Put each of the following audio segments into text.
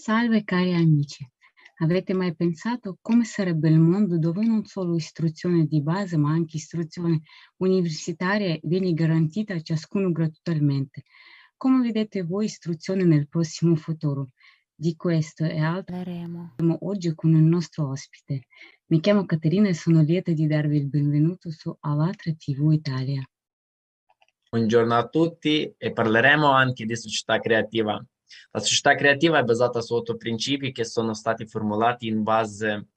Salve cari amici, avete mai pensato come sarebbe il mondo dove non solo istruzione di base ma anche istruzione universitaria viene garantita a ciascuno gratuitamente? Come vedete voi istruzione nel prossimo futuro? Di questo e altro parleremo oggi con il nostro ospite. Mi chiamo Caterina e sono lieta di darvi il benvenuto su Altra TV Italia. Buongiorno a tutti e parleremo anche di società creativa. La società creativa è basata su 8 principi che sono stati formulati in base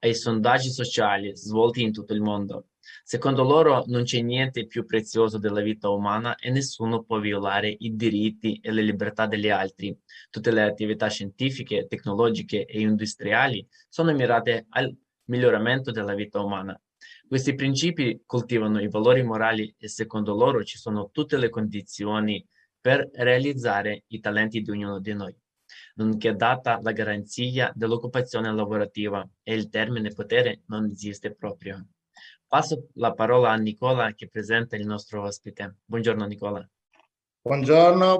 ai sondaggi sociali svolti in tutto il mondo. Secondo loro non c'è niente più prezioso della vita umana e nessuno può violare i diritti e le libertà degli altri. Tutte le attività scientifiche, tecnologiche e industriali sono mirate al miglioramento della vita umana. Questi principi coltivano i valori morali e secondo loro ci sono tutte le condizioni per realizzare i talenti di ognuno di noi, nonché data la garanzia dell'occupazione lavorativa e il termine potere non esiste proprio. Passo la parola a Nicola che presenta il nostro ospite. Buongiorno Nicola. Buongiorno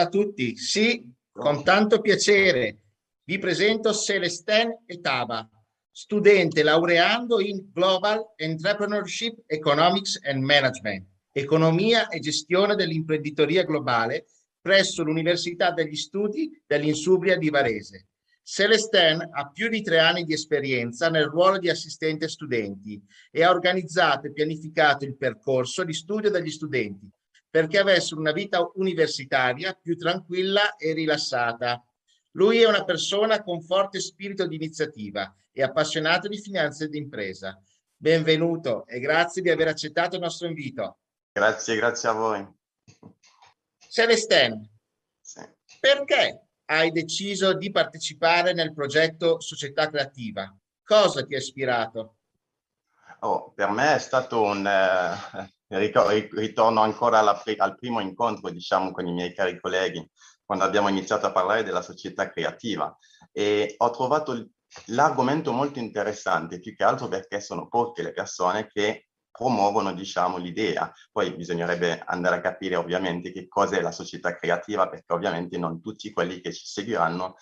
a tutti. Sì, con tanto piacere vi presento Celestin Etaba, studente laureando in Global Entrepreneurship Economics and Management, Economia e Gestione dell'Imprenditoria Globale presso l'Università degli Studi dell'Insubria di Varese. Celestin ha più di 3 anni di esperienza nel ruolo di assistente studenti e ha organizzato e pianificato il percorso di studio degli studenti perché avessero una vita universitaria più tranquilla e rilassata. Lui è una persona con forte spirito di iniziativa e appassionato di finanza ed impresa. Benvenuto e grazie di aver accettato il nostro invito. Grazie a voi. Celestin, sì. Perché hai deciso di partecipare nel progetto Società Creativa? Cosa ti ha ispirato? Oh, per me è stato un ritorno ancora al primo incontro, diciamo, con i miei cari colleghi, quando abbiamo iniziato a parlare della società creativa. E ho trovato l'argomento molto interessante, più che altro perché sono poche le persone che promuovono, diciamo, l'idea. Poi bisognerebbe andare a capire ovviamente che cos'è la società creativa, perché ovviamente non tutti quelli che ci seguiranno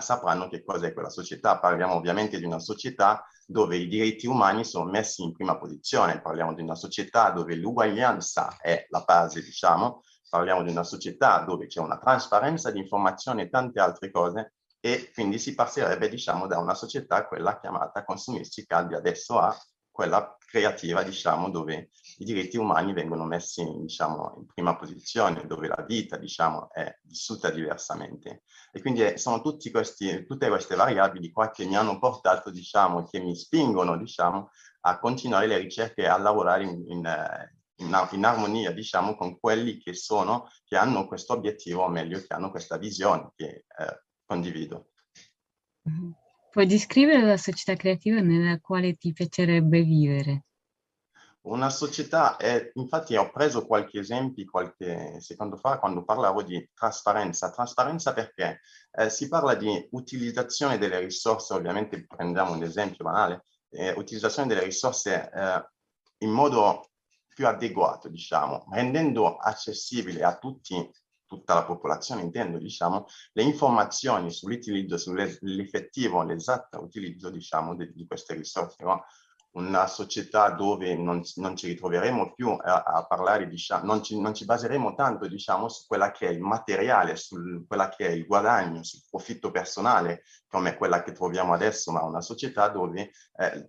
sapranno che cos'è quella società. Parliamo ovviamente di una società dove i diritti umani sono messi in prima posizione, parliamo di una società dove l'uguaglianza è la base, diciamo, parliamo di una società dove c'è una trasparenza di informazioni e tante altre cose, e quindi si passerebbe, diciamo, da una società, quella chiamata consumistica di adesso, a quella creativa, diciamo, dove i diritti umani vengono messi, diciamo, in prima posizione, dove la vita, diciamo, è vissuta diversamente. E quindi sono tutte queste variabili qua che mi hanno portato, diciamo, che mi spingono, diciamo, a continuare le ricerche e a lavorare in armonia, diciamo, con quelli che hanno questo obiettivo, o meglio, che hanno questa visione che condivido. Puoi descrivere la società creativa nella quale ti piacerebbe vivere? Una società, infatti ho preso qualche esempio qualche secondo fa quando parlavo di trasparenza. Trasparenza perché si parla di utilizzazione delle risorse, ovviamente prendiamo un esempio banale, utilizzazione delle risorse in modo più adeguato, diciamo, rendendo accessibile a tutti, tutta la popolazione intendo, diciamo, le informazioni sull'utilizzo, sull'effettivo, l'esatto utilizzo, diciamo, di queste risorse, no? Una società dove non ci ritroveremo più a parlare, diciamo, non ci baseremo tanto, diciamo, su quella che è il materiale, su quella che è il guadagno, sul profitto personale, come quella che troviamo adesso, ma una società dove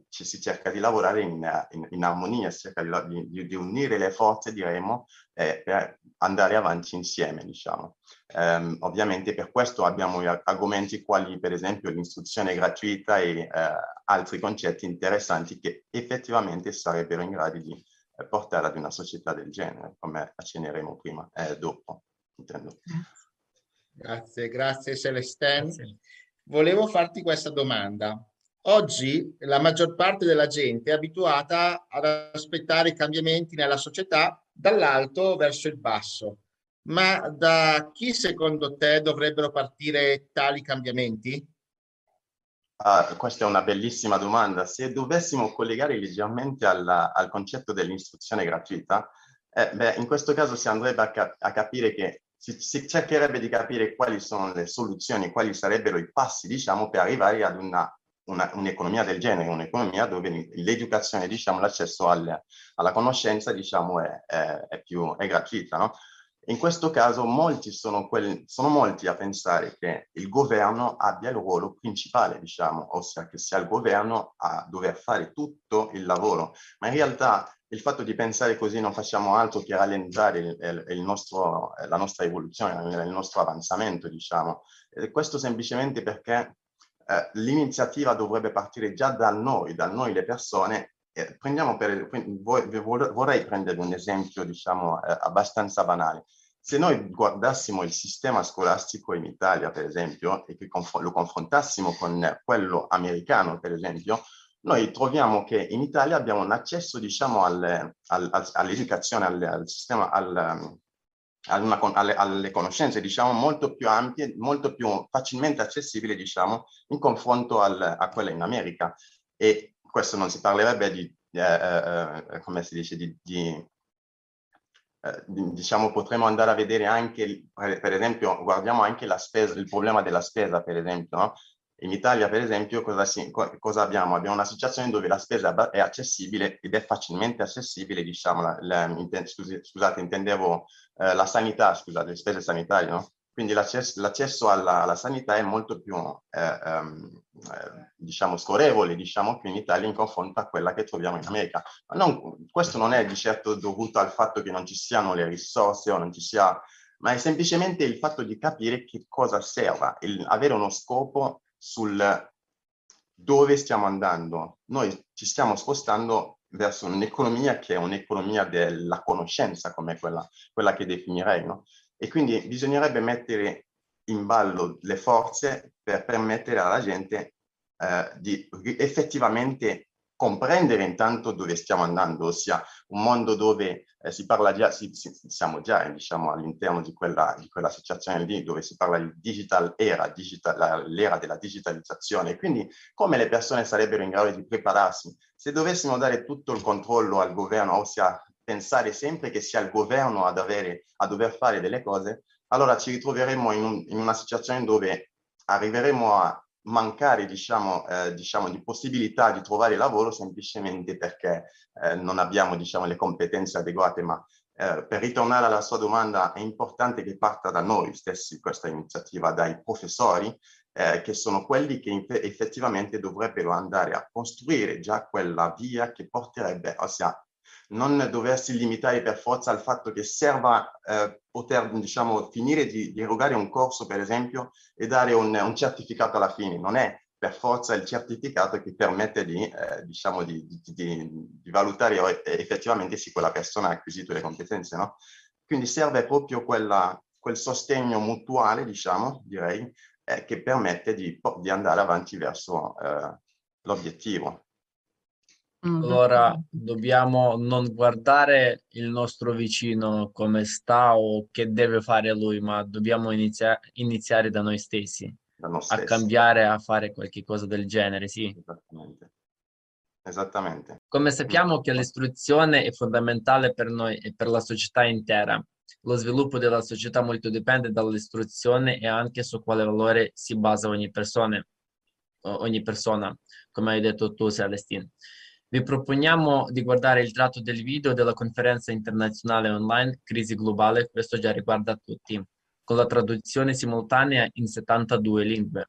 ci si cerca di lavorare in armonia, si cerca di unire le forze, diremo, per andare avanti insieme, diciamo. Ovviamente per questo abbiamo argomenti quali per esempio l'istruzione gratuita e altri concetti interessanti che effettivamente sarebbero in grado di portare ad una società del genere, come accenneremo prima, dopo, intendo. Grazie Celestin. Grazie. Volevo farti questa domanda. Oggi la maggior parte della gente è abituata ad aspettare cambiamenti nella società dall'alto verso il basso. Ma da chi secondo te dovrebbero partire tali cambiamenti? Ah, questa è una bellissima domanda. Se dovessimo collegare leggermente al concetto dell'istruzione gratuita, in questo caso si andrebbe a capire che si cercherebbe di capire quali sono le soluzioni, quali sarebbero i passi, diciamo, per arrivare ad un'economia del genere, un'economia dove l'educazione, diciamo, l'accesso alla conoscenza, diciamo, è gratuita, no? In questo caso sono molti a pensare che il governo abbia il ruolo principale, diciamo, ossia che sia il governo a dover fare tutto il lavoro, ma in realtà il fatto di pensare così non facciamo altro che rallentare la nostra evoluzione, il nostro avanzamento, diciamo. E questo semplicemente perché l'iniziativa dovrebbe partire già da noi le persone. Vorrei prendere un esempio, diciamo, abbastanza banale. Se noi guardassimo il sistema scolastico in Italia, per esempio, e che lo confrontassimo con quello americano, per esempio, noi troviamo che in Italia abbiamo un accesso, diciamo, all'educazione, al sistema, alle conoscenze, diciamo, molto più ampie, molto più facilmente accessibili, diciamo, in confronto a quella in America. E questo non si parlerebbe come si dice, diciamo, potremmo andare a vedere anche, per esempio, guardiamo anche la spesa, il problema della spesa, per esempio, no? In Italia, per esempio, cosa abbiamo? Abbiamo una situazione dove la spesa è accessibile ed è facilmente accessibile, diciamo, la sanità, scusate, le spese sanitarie, no? Quindi l'accesso alla sanità è molto più, diciamo, scorrevole, diciamo, qui in Italia in confronto a quella che troviamo in America. Ma questo non è di certo dovuto al fatto che non ci siano le risorse o non ci sia, ma è semplicemente il fatto di capire che cosa serva, avere uno scopo sul dove stiamo andando. Noi ci stiamo spostando verso un'economia che è un'economia della conoscenza, come quella che definirei, no? E quindi bisognerebbe mettere in ballo le forze per permettere alla gente di effettivamente comprendere intanto dove stiamo andando, ossia un mondo dove siamo già, diciamo, all'interno di quella situazione lì, dove si parla di digital era, l'era della digitalizzazione. Quindi come le persone sarebbero in grado di prepararsi? Se dovessimo dare tutto il controllo al governo, ossia pensare sempre che sia il governo a dover fare delle cose, allora ci ritroveremo in una situazione dove arriveremo a mancare, diciamo, di possibilità di trovare lavoro semplicemente perché non abbiamo, diciamo, le competenze adeguate. Ma per ritornare alla sua domanda, è importante che parta da noi stessi questa iniziativa, dai professori, che sono quelli che effettivamente dovrebbero andare a costruire già quella via che porterebbe, ossia non doversi limitare per forza al fatto che serva poter, diciamo, finire di erogare un corso, per esempio, e dare un certificato alla fine. Non è per forza il certificato che permette diciamo, di valutare effettivamente se quella persona ha acquisito le competenze, no? Quindi serve proprio quel sostegno mutuale, diciamo, direi, che permette di andare avanti verso l'obiettivo. Allora, dobbiamo non guardare il nostro vicino come sta o che deve fare lui, ma dobbiamo iniziare da noi stessi, a cambiare, a fare qualche cosa del genere, sì. Esattamente. Esattamente. Come sappiamo che l'istruzione è fondamentale per noi e per la società intera. Lo sviluppo della società molto dipende dall'istruzione e anche su quale valore si basa ogni persona, come hai detto tu, Celestin. Vi proponiamo di guardare il tratto del video della conferenza internazionale online Crisi Globale, questo già riguarda tutti, con la traduzione simultanea in 72 lingue.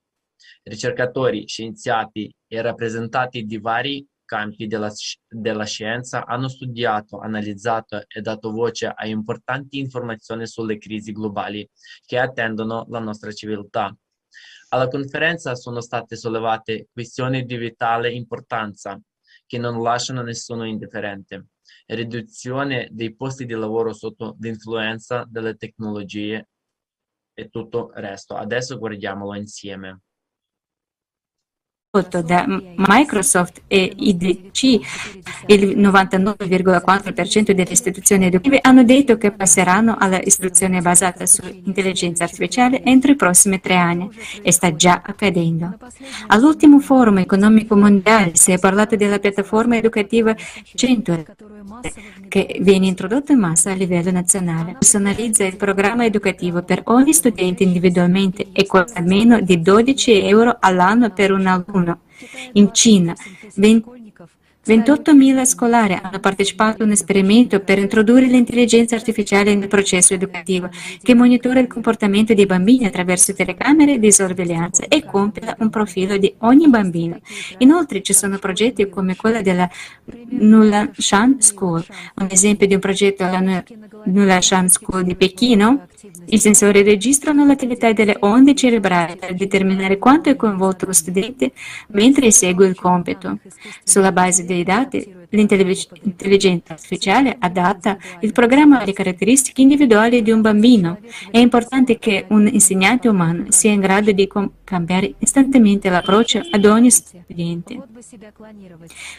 Ricercatori, scienziati e rappresentanti di vari campi della scienza hanno studiato, analizzato e dato voce a importanti informazioni sulle crisi globali che attendono la nostra civiltà. Alla conferenza sono state sollevate questioni di vitale importanza, che non lasciano nessuno indifferente. Riduzione dei posti di lavoro sotto l'influenza delle tecnologie e tutto il resto. Adesso guardiamolo insieme. da Microsoft e IDC, il 99,4% delle istituzioni educative hanno detto che passeranno all'istruzione basata su intelligenza artificiale entro i prossimi 3 anni, e sta già accadendo. All'ultimo forum economico mondiale si è parlato della piattaforma educativa Century, che viene introdotta in massa a livello nazionale. Personalizza il programma educativo per ogni studente individualmente e costa meno di 12 euro all'anno per un alunno. In Cina, 28.000 scolari hanno partecipato a un esperimento per introdurre l'intelligenza artificiale nel processo educativo, che monitora il comportamento dei bambini attraverso telecamere di sorveglianza e compila un profilo di ogni bambino. Inoltre ci sono progetti come quello della Nulanshan School, un esempio di un progetto alla Nulanshan School di Pechino. I sensori registrano l'attività delle onde cerebrali per determinare quanto è coinvolto lo studente mentre esegue il compito. Sulla base dei dati, l'intelligenza artificiale adatta il programma alle caratteristiche individuali di un bambino. È importante che un insegnante umano sia in grado di cambiare istantaneamente l'approccio ad ogni studente.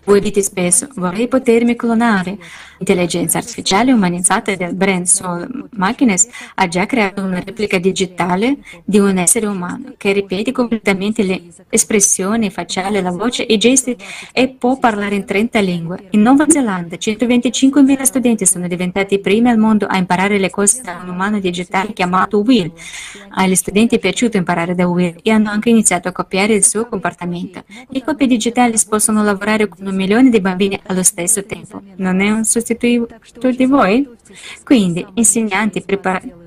Voi dite spesso: vorrei potermi clonare. L'intelligenza artificiale umanizzata del brand Soul Machines ha già creato una replica digitale di un essere umano che ripete completamente le espressioni facciali, la voce e i gesti, e può parlare in 30 lingue. In Nuova Zelanda 125.000 studenti sono diventati i primi al mondo a imparare le cose da un umano digitale chiamato Will. Agli studenti è piaciuto imparare da Will e hanno anche iniziato a copiare il suo comportamento. Le copie digitali possono lavorare con 1 milione di bambini allo stesso tempo. Non è un sostituto di voi? Quindi, insegnanti, preparatori,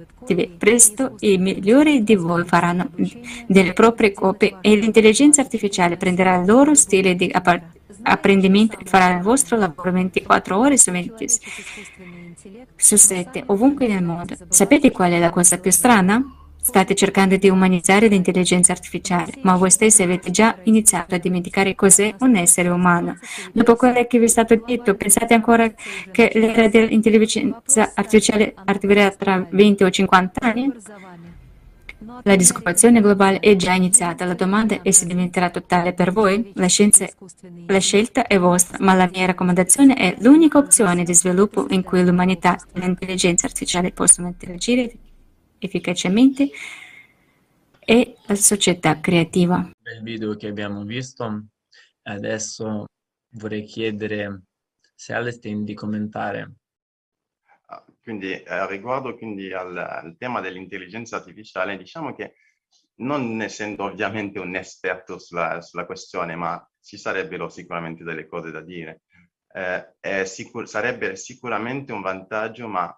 presto i migliori di voi faranno delle proprie copie e l'intelligenza artificiale prenderà il loro stile di apprendimento e farà il vostro lavoro 24 ore su 7, ovunque nel mondo. Sapete qual è la cosa più strana? State cercando di umanizzare l'intelligenza artificiale, ma voi stessi avete già iniziato a dimenticare cos'è un essere umano. Dopo quello che vi è stato detto, pensate ancora che l'era dell'intelligenza artificiale arriverà tra 20 o 50 anni? La disoccupazione globale è già iniziata. La domanda è se diventerà totale per voi. La scelta è vostra, ma la mia raccomandazione è l'unica opzione di sviluppo in cui l'umanità e l'intelligenza artificiale possono interagire efficacemente e la società creativa. Nel video che abbiamo visto, adesso vorrei chiedere se Celestin di commentare. Quindi riguardo quindi al tema dell'intelligenza artificiale, diciamo che non essendo ovviamente un esperto sulla questione, ma ci sarebbero sicuramente delle cose da dire. Sarebbe sicuramente un vantaggio, ma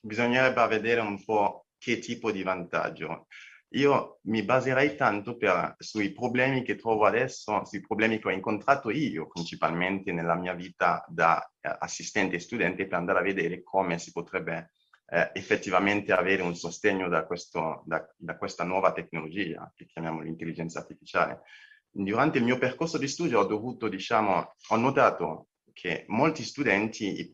bisognerebbe vedere un po' che tipo di vantaggio. Io mi baserei tanto sui problemi che trovo adesso, sui problemi che ho incontrato io principalmente nella mia vita da assistente e studente, per andare a vedere come si potrebbe effettivamente avere un sostegno da questa nuova tecnologia che chiamiamo l'intelligenza artificiale. Durante il mio percorso di studio ho notato che molti studenti, il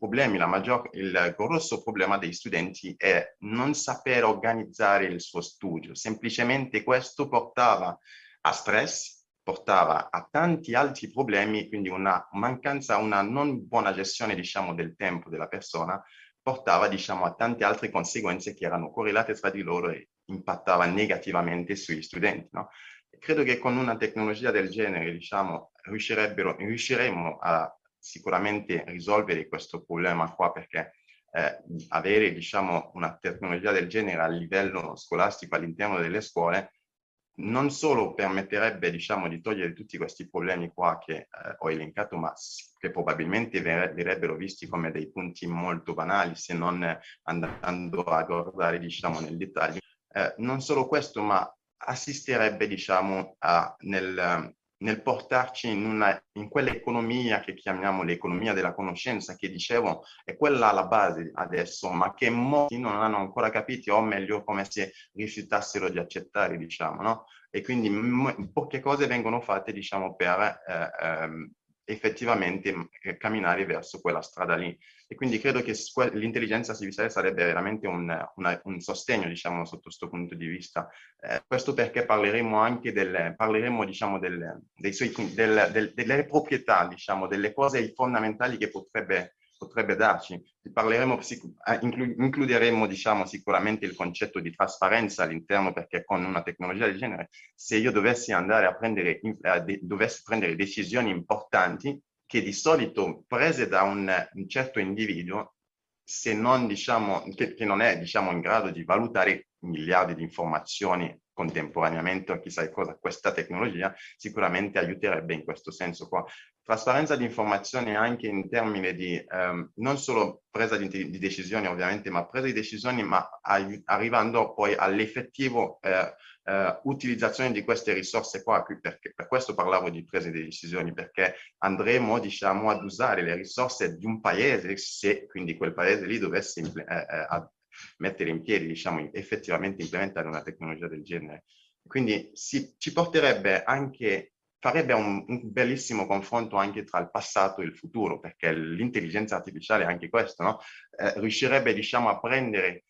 grosso problema degli studenti è non saper organizzare il suo studio. Semplicemente questo portava a stress, portava a tanti altri problemi, quindi una mancanza, una non buona gestione, del tempo della persona, portava, a tante altre conseguenze che erano correlate tra di loro e impattava negativamente sugli studenti, no? Credo che con una tecnologia del genere, riusciremo a sicuramente risolvere questo problema qua, perché avere una tecnologia del genere a livello scolastico all'interno delle scuole non solo permetterebbe di togliere tutti questi problemi qua che ho elencato, ma che probabilmente verrebbero visti come dei punti molto banali se non andando a guardare nel dettaglio. Non solo questo, ma assisterebbe nel portarci in quell'economia che chiamiamo l'economia della conoscenza, che dicevo è quella alla base adesso, ma che molti non hanno ancora capito, o meglio come se rifiutassero di accettare, no? E quindi poche cose vengono fatte, per effettivamente camminare verso quella strada lì. E quindi credo che l'intelligenza artificiale sarebbe veramente un sostegno, diciamo, sotto questo punto di vista. Questo perché parleremo anche delle proprietà, diciamo, delle cose fondamentali che potrebbe darci. Parleremo, includeremo, diciamo, sicuramente il concetto di trasparenza all'interno, perché con una tecnologia del genere, se io dovessi andare a prendere, dovessi prendere decisioni importanti che di solito prese da un certo individuo, se non, diciamo, che non è, diciamo, in grado di valutare miliardi di informazioni contemporaneamente o chissà cosa, questa tecnologia sicuramente aiuterebbe in questo senso qua. Trasparenza di informazione anche in termini di non solo presa di decisioni ovviamente, ma presa di decisioni, ma arrivando poi all'effettivo utilizzazione di queste risorse qua, perché per questo parlavo di presa di decisioni, perché andremo, diciamo, ad usare le risorse di un paese, se quindi quel paese lì dovesse mettere in piedi, diciamo, effettivamente implementare una tecnologia del genere. Quindi ci porterebbe anche, farebbe un bellissimo confronto anche tra il passato e il futuro, perché l'intelligenza artificiale è anche questo, no? Riuscirebbe, diciamo, a prendere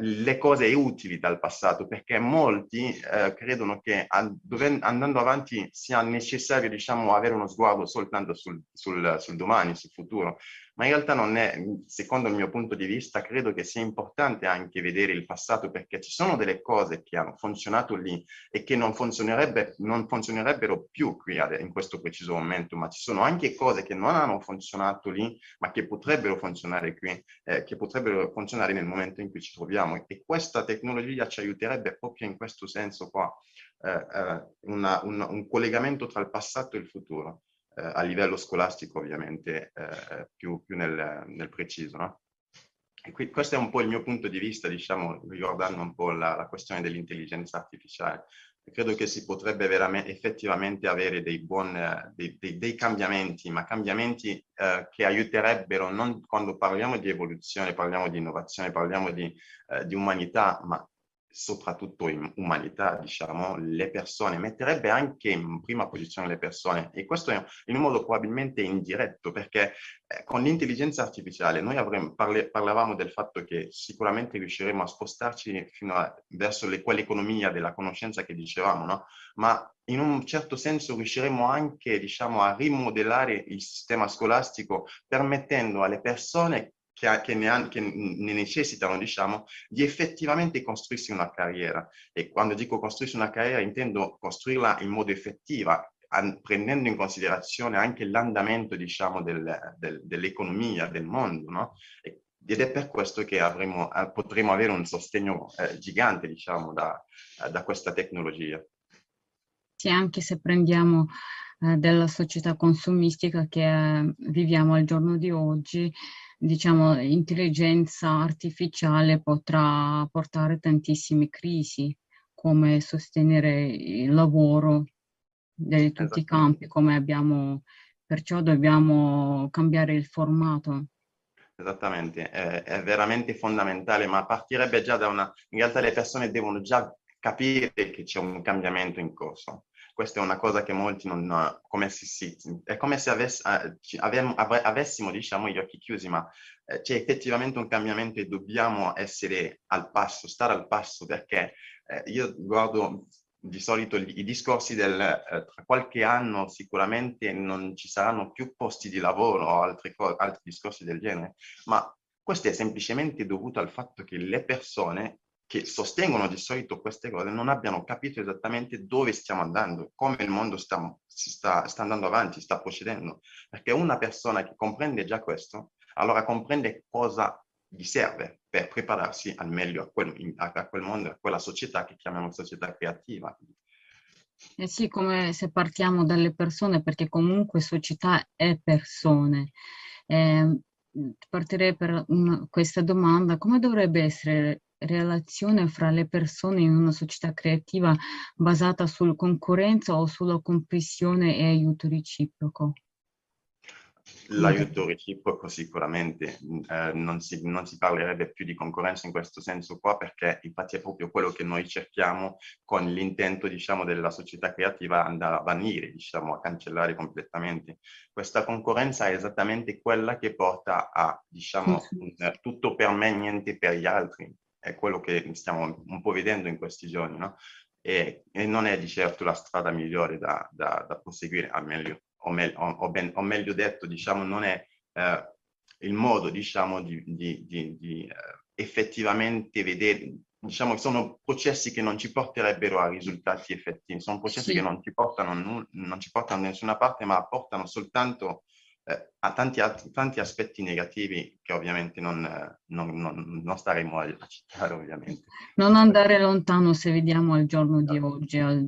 le cose utili dal passato, perché molti credono che andando avanti sia necessario, diciamo, avere uno sguardo soltanto sul domani, sul futuro, ma in realtà non è, secondo il mio punto di vista, credo che sia importante anche vedere il passato, perché ci sono delle cose che hanno funzionato lì e che non funzionerebbero più qui in questo preciso momento, ma ci sono anche cose che non hanno funzionato lì, ma che potrebbero funzionare qui, che potrebbero funzionare nel momento in cui ci troviamo, e questa tecnologia ci aiuterebbe proprio in questo senso qua, un collegamento tra il passato e il futuro. A livello scolastico ovviamente più nel preciso, no? E questo è un po' il mio punto di vista, diciamo, riguardando un po' la questione dell'intelligenza artificiale. Credo che si potrebbe effettivamente avere dei cambiamenti, ma cambiamenti che aiuterebbero, non quando parliamo di evoluzione, parliamo di innovazione, parliamo di umanità, ma soprattutto in umanità, diciamo, le persone, metterebbe anche in prima posizione le persone, e questo è in un modo probabilmente indiretto, perché con l'intelligenza artificiale noi parlavamo del fatto che sicuramente riusciremo a spostarci verso quell'economia della conoscenza che dicevamo, no? Ma in un certo senso riusciremo anche, diciamo, a rimodellare il sistema scolastico, permettendo alle persone che ne necessitano, diciamo, di effettivamente costruirsi una carriera. E quando dico costruirsi una carriera intendo costruirla in modo effettivo, prendendo in considerazione anche l'andamento, diciamo, dell'economia, del mondo, no? Ed è per questo che potremo avere un sostegno gigante, diciamo, da questa tecnologia. Sì, anche se prendiamo della società consumistica che viviamo al giorno di oggi, diciamo, l'intelligenza artificiale potrà portare tantissime crisi, come sostenere il lavoro di tutti i campi, come abbiamo, perciò dobbiamo cambiare il formato. Esattamente, è veramente fondamentale, ma partirebbe già da in realtà le persone devono già capire che c'è un cambiamento in corso. Questa è una cosa che molti non... è come se avessimo, diciamo, gli occhi chiusi, ma c'è effettivamente un cambiamento e dobbiamo essere al passo, stare al passo, perché io guardo di solito i discorsi tra qualche anno sicuramente non ci saranno più posti di lavoro o altri discorsi del genere, ma questo è semplicemente dovuto al fatto che le persone che sostengono di solito queste cose non abbiano capito esattamente dove stiamo andando, come il mondo sta andando avanti, sta procedendo. Perché una persona che comprende già questo, allora comprende cosa gli serve per prepararsi al meglio a quel mondo, a quella società che chiamiamo società creativa. Eh sì, come se partiamo dalle persone, perché comunque società è persone. Partirei per questa domanda: come dovrebbe essere relazione fra le persone in una società creativa basata sulla concorrenza o sulla comprensione e aiuto reciproco? l'aiuto reciproco sicuramente, non si parlerebbe più di concorrenza in questo senso qua, perché infatti è proprio quello che noi cerchiamo con l'intento, diciamo, della società creativa, andare a vanire, diciamo, a cancellare completamente. Questa concorrenza è esattamente quella che porta a, diciamo, tutto per me, niente per gli altri. È quello che stiamo un po' vedendo in questi giorni, no? E non è di certo la strada migliore da proseguire, al meglio. O meglio detto, diciamo, non è il modo, diciamo, di effettivamente vedere, diciamo, che sono processi che non ci porterebbero a risultati effettivi, sono processi che non ci portano da nessuna parte, ma portano soltanto a tanti aspetti negativi che ovviamente non staremo a citare, ovviamente. Non andare lontano, se vediamo al giorno di oggi, la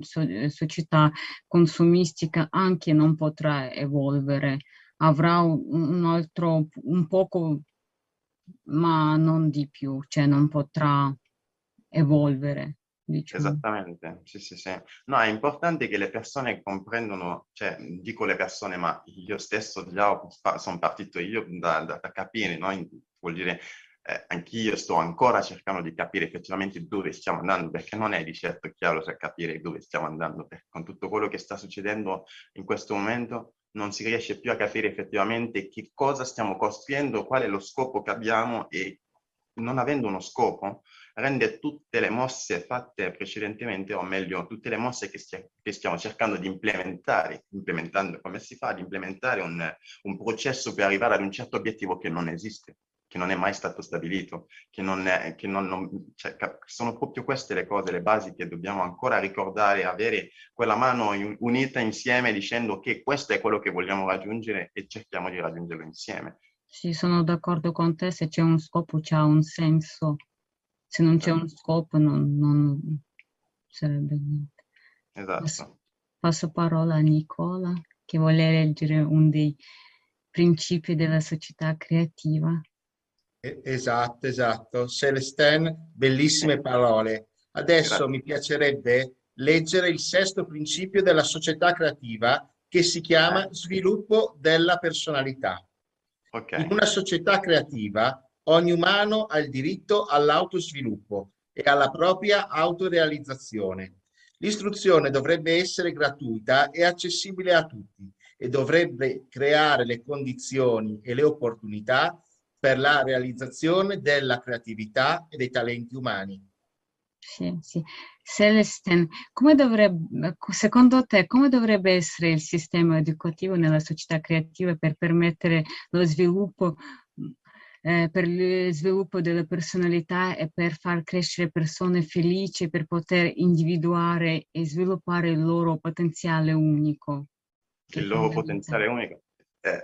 società consumistica anche non potrà evolvere, avrà un poco, ma non di più, cioè non potrà evolvere. Diciamo. Esattamente, sì. No, è importante che le persone comprendano, cioè, dico le persone, ma io stesso già sono partito io da capire, no? Vuol dire, anch'io sto ancora cercando di capire effettivamente dove stiamo andando, perché non è di certo chiaro capire dove stiamo andando, perché con tutto quello che sta succedendo in questo momento non si riesce più a capire effettivamente che cosa stiamo costruendo, qual è lo scopo che abbiamo, e non avendo uno scopo rende tutte le mosse fatte precedentemente, o meglio, tutte le mosse che stiamo cercando di implementando, come si fa ad implementare un processo per arrivare ad un certo obiettivo che non esiste, che non è mai stato stabilito, sono proprio queste le cose, le basi che dobbiamo ancora ricordare, avere quella mano unita insieme, dicendo che questo è quello che vogliamo raggiungere e cerchiamo di raggiungerlo insieme. Sì, sono d'accordo con te, se c'è uno scopo c'ha un senso. Se non c'è uno scopo non sarebbe niente. Esatto. Passo parola a Nicola, che vuole leggere uno dei principi della società creativa. Esatto. Celestin, bellissime parole. Adesso mi piacerebbe leggere il sesto principio della società creativa, che si chiama sviluppo della personalità. Okay. In una società creativa ogni umano ha il diritto all'autosviluppo e alla propria autorealizzazione. L'istruzione dovrebbe essere gratuita e accessibile a tutti e dovrebbe creare le condizioni e le opportunità per la realizzazione della creatività e dei talenti umani. Sì. Celestin, secondo te, come dovrebbe essere il sistema educativo nella società creativa per permettere lo sviluppo della personalità e per far crescere persone felici, per poter individuare e sviluppare il loro potenziale unico? Il loro potenziale unico?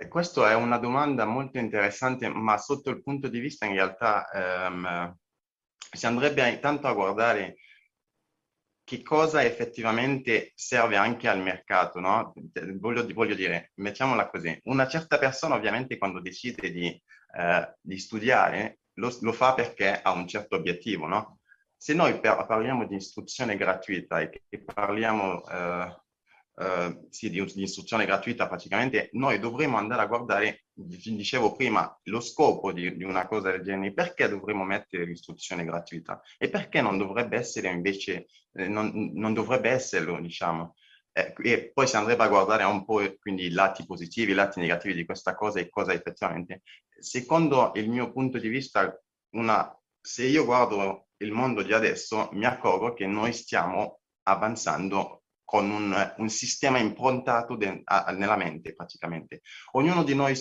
Questa è una domanda molto interessante, ma sotto il punto di vista, in realtà, si andrebbe intanto a guardare che cosa effettivamente serve anche al mercato, no? Voglio dire, mettiamola così, una certa persona ovviamente quando decide di studiare lo fa perché ha un certo obiettivo, no? Se noi parliamo di istruzione gratuita e parliamo di istruzione gratuita, praticamente noi dovremmo andare a guardare, dicevo prima, lo scopo di una cosa del genere. Perché dovremmo mettere l'istruzione gratuita e perché non dovrebbe essere invece, non dovrebbe esserlo, diciamo. E poi si andrebbe a guardare un po', quindi, i lati positivi, i lati negativi di questa cosa e cosa effettivamente. Secondo il mio punto di vista, se io guardo il mondo di adesso, mi accorgo che noi stiamo avanzando con un sistema improntato nella mente, praticamente. Ognuno di noi,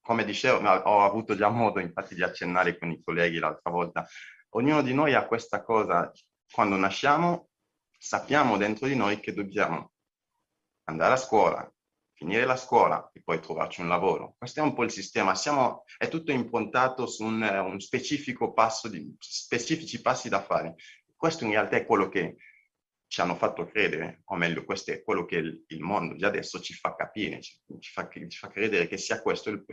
come dicevo, ho avuto già modo infatti di accennare con i colleghi l'altra volta, ognuno di noi ha questa cosa: quando nasciamo sappiamo dentro di noi che dobbiamo andare a scuola, finire la scuola e poi trovarci un lavoro. Questo è un po' il sistema, è tutto improntato su un specifico passo, specifici passi da fare. Questo in realtà è quello che ci hanno fatto credere, o meglio, questo è quello che il mondo già adesso ci fa capire, ci fa credere che sia questo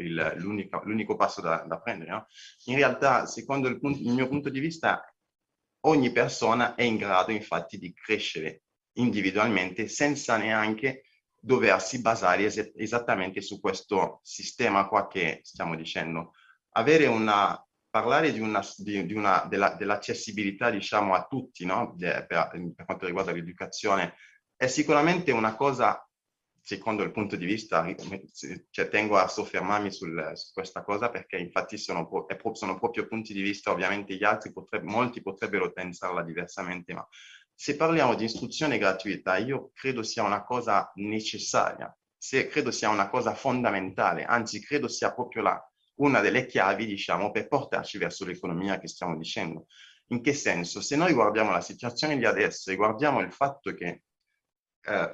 l'unico passo da prendere, no? In realtà, secondo il mio punto di vista, ogni persona è in grado infatti di crescere individualmente senza neanche doversi basare esattamente su questo sistema qua che stiamo dicendo. Avere una, parlare dell'accessibilità, diciamo, a tutti, no? Per quanto riguarda l'educazione, è sicuramente una cosa, secondo il punto di vista, cioè, tengo a soffermarmi su questa cosa perché infatti sono proprio punti di vista, ovviamente gli altri, molti potrebbero pensarla diversamente, ma se parliamo di istruzione gratuita, io credo sia una cosa necessaria, credo sia una cosa fondamentale, anzi credo sia proprio una delle chiavi, diciamo, per portarci verso l'economia che stiamo dicendo. In che senso? Se noi guardiamo la situazione di adesso e guardiamo il fatto che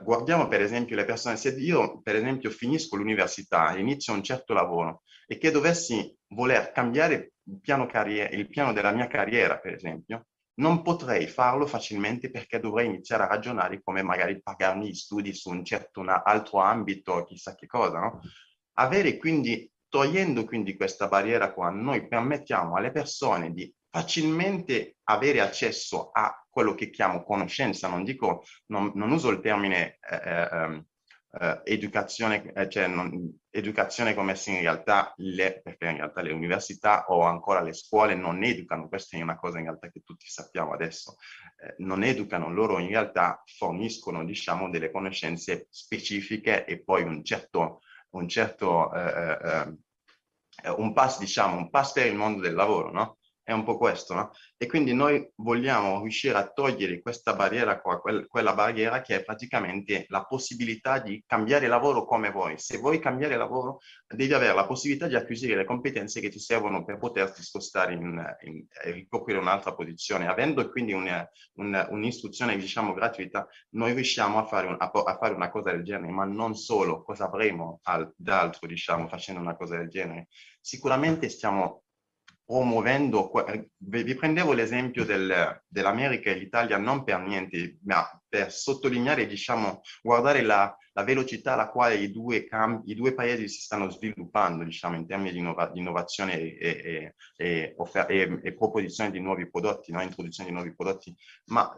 guardiamo per esempio le persone, se io per esempio finisco l'università e inizio un certo lavoro e che dovessi voler cambiare il piano della mia carriera, per esempio, non potrei farlo facilmente perché dovrei iniziare a ragionare come magari pagarmi gli studi su un altro ambito, chissà che cosa, no? Togliendo quindi questa barriera qua, noi permettiamo alle persone di facilmente avere accesso a quello che chiamo conoscenza, non uso il termine educazione, cioè educazione come se in realtà, perché in realtà le università o ancora le scuole non educano, questa è una cosa in realtà che tutti sappiamo adesso, non educano, loro in realtà forniscono, diciamo, delle conoscenze specifiche e poi un pass, diciamo, un pass per il mondo del lavoro, no? È un po' questo, no? E quindi noi vogliamo riuscire a togliere questa barriera qua, quella barriera che è praticamente la possibilità di cambiare lavoro come vuoi. Se vuoi cambiare lavoro, devi avere la possibilità di acquisire le competenze che ti servono per poterti spostare e ricoprire un'altra posizione. Avendo quindi un'istruzione, diciamo, gratuita, noi riusciamo a fare una cosa del genere, ma non solo. Cosa avremo d'altro, diciamo, facendo una cosa del genere? Sicuramente stiamo promuovendo, vi prendevo l'esempio dell'America e l'Italia non per niente, ma per sottolineare, diciamo, guardare la velocità alla quale i due paesi si stanno sviluppando, diciamo, in termini di innovazione e proposizione di nuovi prodotti, no? Introduzione di nuovi prodotti. Ma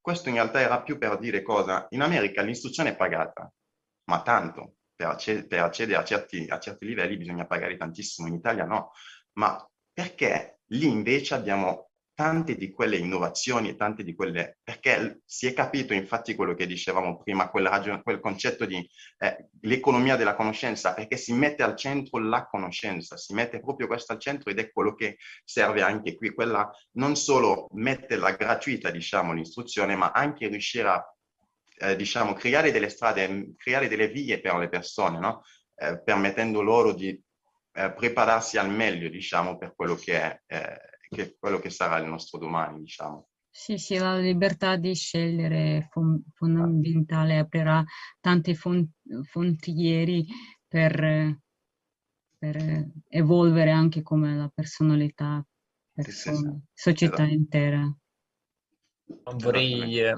questo in realtà era più per dire cosa? In America l'istruzione è pagata, ma tanto, per accedere a certi livelli bisogna pagare tantissimo, in Italia no. Ma perché lì invece abbiamo tante di quelle innovazioni e tante di quelle... Perché si è capito infatti quello che dicevamo prima, quel concetto di l'economia della conoscenza, perché si mette al centro la conoscenza, si mette proprio questo al centro ed è quello che serve anche qui, quella non solo metterla gratuita, diciamo, l'istruzione, ma anche riuscire a, diciamo, creare delle strade, creare delle vie per le persone, no? Permettendo loro di prepararsi al meglio, diciamo, per quello quello che sarà il nostro domani, diciamo. Sì, la libertà di scegliere è fondamentale, aprirà tante frontiere per evolvere anche come la personalità, sì. Società esatto. Intera. Vorrei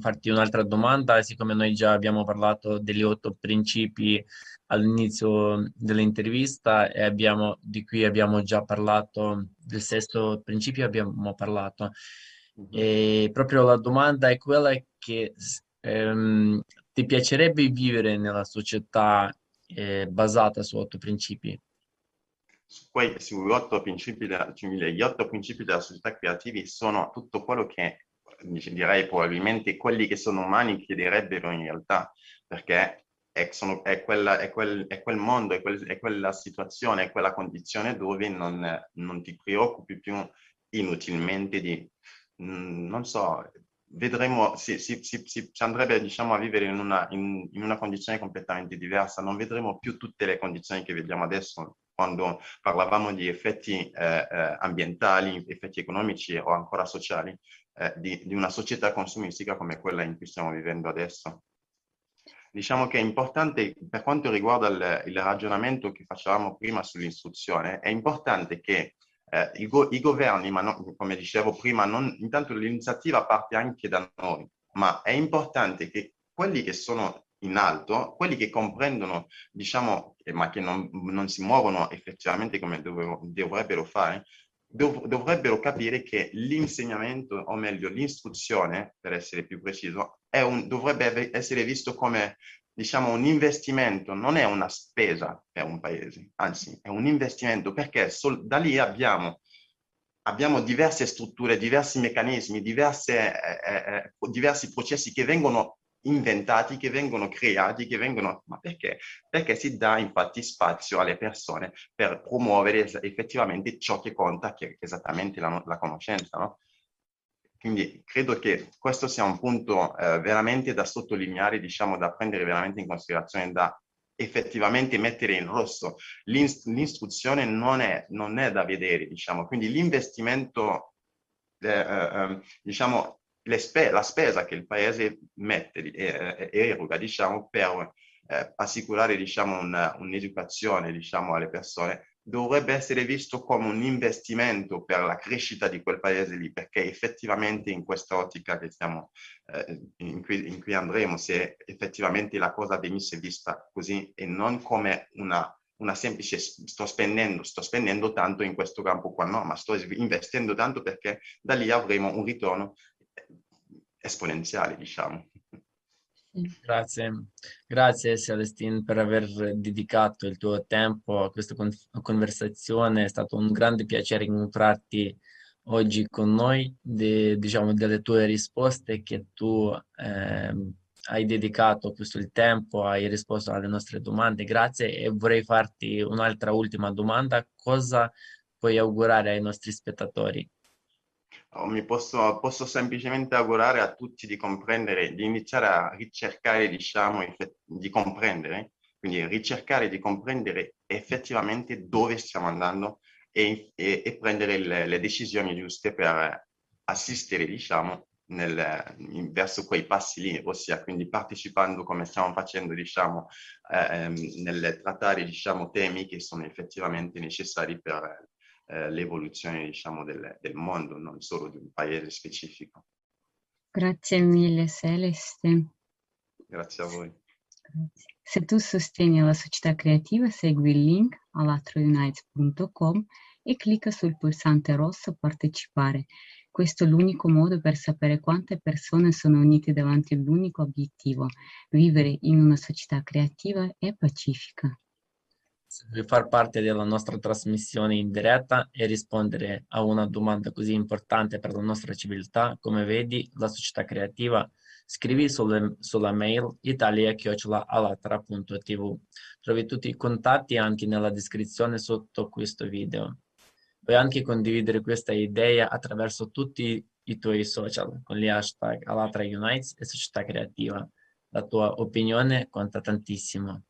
farti un'altra domanda, siccome noi già abbiamo parlato degli 8 principi all'inizio dell'intervista e di cui abbiamo già parlato, del 6° principio abbiamo parlato. E proprio la domanda è quella che ti piacerebbe vivere nella società basata su 8 principi? Sugli 8 principi, gli 8 principi della società creativa sono tutto quello che, direi, probabilmente quelli che sono umani chiederebbero in realtà, perché è quel mondo, è quella situazione, è quella condizione dove non ti preoccupi più inutilmente di, non so, vedremo, si andrebbe, diciamo, a vivere in una condizione completamente diversa, non vedremo più tutte le condizioni che vediamo adesso. Quando parlavamo di effetti ambientali, effetti economici o ancora sociali, di una società consumistica come quella in cui stiamo vivendo adesso. Diciamo che è importante, per quanto riguarda il ragionamento che facevamo prima sull'istruzione, è importante che i governi, ma non, come dicevo prima, intanto l'iniziativa parte anche da noi, ma è importante che quelli che sono in alto, quelli che comprendono, diciamo, ma che non si muovono effettivamente come dovrebbero fare, dovrebbero capire che l'insegnamento, o meglio l'istruzione, per essere più preciso, dovrebbe essere visto come, diciamo, un investimento, non è una spesa per un paese, anzi è un investimento, perché da lì abbiamo diverse strutture, diversi meccanismi, diversi processi che vengono inventati, che vengono creati, che vengono... Ma perché? Perché si dà infatti spazio alle persone per promuovere effettivamente ciò che conta, che è esattamente la conoscenza, no? Quindi credo che questo sia un punto veramente da sottolineare, diciamo, da prendere veramente in considerazione, da effettivamente mettere in rosso. L'istruzione non è da vedere, diciamo, quindi l'investimento, diciamo, la spesa che il paese mette e eroga, diciamo, per assicurare, diciamo, un'educazione, diciamo, alle persone, dovrebbe essere visto come un investimento per la crescita di quel paese lì, perché effettivamente in questa ottica che siamo, in cui andremo, se effettivamente la cosa venisse vista così e non come una semplice sto spendendo tanto in questo campo qua, no, ma sto investendo tanto, perché da lì avremo un ritorno esponenziale, diciamo. Grazie Celestin per aver dedicato il tuo tempo a questa conversazione, è stato un grande piacere incontrarti oggi con noi, diciamo, delle tue risposte che tu hai dedicato questo il tempo, hai risposto alle nostre domande, grazie, e vorrei farti un'altra ultima domanda, cosa puoi augurare ai nostri spettatori? Posso semplicemente augurare a tutti di comprendere, di iniziare a ricercare, diciamo, di comprendere, quindi ricercare di comprendere effettivamente dove stiamo andando e prendere le decisioni giuste per assistere, diciamo, verso quei passi lì, ossia quindi partecipando come stiamo facendo, diciamo, nel trattare, diciamo, temi che sono effettivamente necessari per l'evoluzione, diciamo, del mondo, non solo di un paese specifico. Grazie mille Celeste. Grazie a voi. Se tu sostieni la società creativa, segui il link alatraunites.com e clicca sul pulsante rosso partecipare. Questo è l'unico modo per sapere quante persone sono unite davanti all'unico obiettivo, vivere in una società creativa e pacifica. Far parte della nostra trasmissione in diretta e rispondere a una domanda così importante per la nostra civiltà, come vedi, la società creativa, scrivi sulla mail italia@alatra.tv. Trovi tutti i contatti anche nella descrizione sotto questo video. Puoi anche condividere questa idea attraverso tutti i tuoi social con gli hashtag AlatraUnites e Società Creativa. La tua opinione conta tantissimo.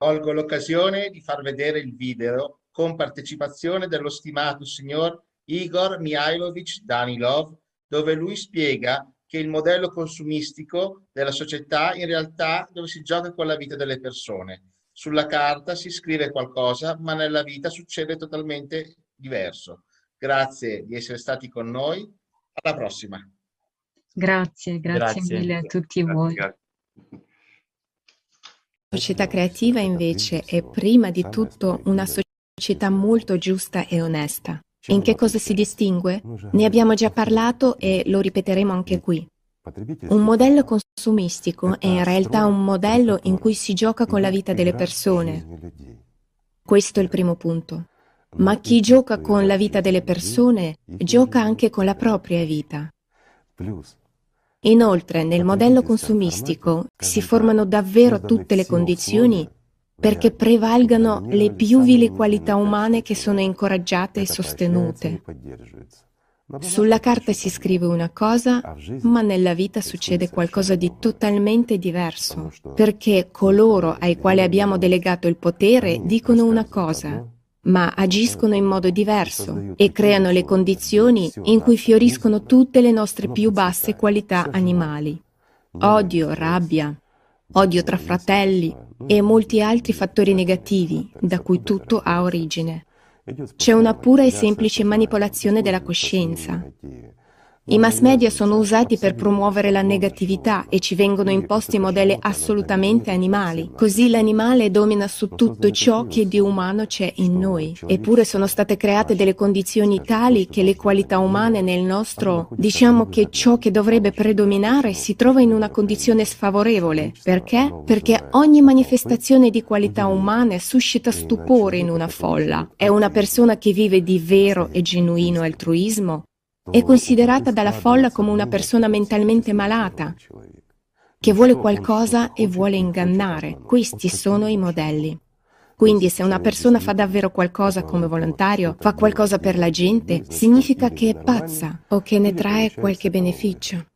Colgo l'occasione di far vedere il video con partecipazione dello stimato signor Igor Mihailovich Danilov, dove lui spiega che il modello consumistico della società in realtà dove si gioca con la vita delle persone. Sulla carta si scrive qualcosa, ma nella vita succede totalmente diverso. Grazie di essere stati con noi. Alla prossima. Grazie mille a tutti voi. Grazie. Società creativa invece è prima di tutto una società molto giusta e onesta. In che cosa si distingue? Ne abbiamo già parlato e lo ripeteremo anche qui. Un modello consumistico è in realtà un modello in cui si gioca con la vita delle persone. Questo è il primo punto. Ma chi gioca con la vita delle persone gioca anche con la propria vita. Inoltre, nel modello consumistico si formano davvero tutte le condizioni perché prevalgano le più vili qualità umane che sono incoraggiate e sostenute. Sulla carta si scrive una cosa, ma nella vita succede qualcosa di totalmente diverso, perché coloro ai quali abbiamo delegato il potere dicono una cosa, ma agiscono in modo diverso e creano le condizioni in cui fioriscono tutte le nostre più basse qualità animali. Odio, rabbia, odio tra fratelli e molti altri fattori negativi da cui tutto ha origine. C'è una pura e semplice manipolazione della coscienza. I mass media sono usati per promuovere la negatività e ci vengono imposti modelli assolutamente animali. Così l'animale domina su tutto ciò che di umano c'è in noi. Eppure sono state create delle condizioni tali che le qualità umane nel nostro, diciamo che ciò che dovrebbe predominare, si trova in una condizione sfavorevole. Perché? Perché ogni manifestazione di qualità umane suscita stupore in una folla. È una persona che vive di vero e genuino altruismo, è considerata dalla folla come una persona mentalmente malata, che vuole qualcosa e vuole ingannare. Questi sono i modelli. Quindi se una persona fa davvero qualcosa come volontario, fa qualcosa per la gente, significa che è pazza o che ne trae qualche beneficio.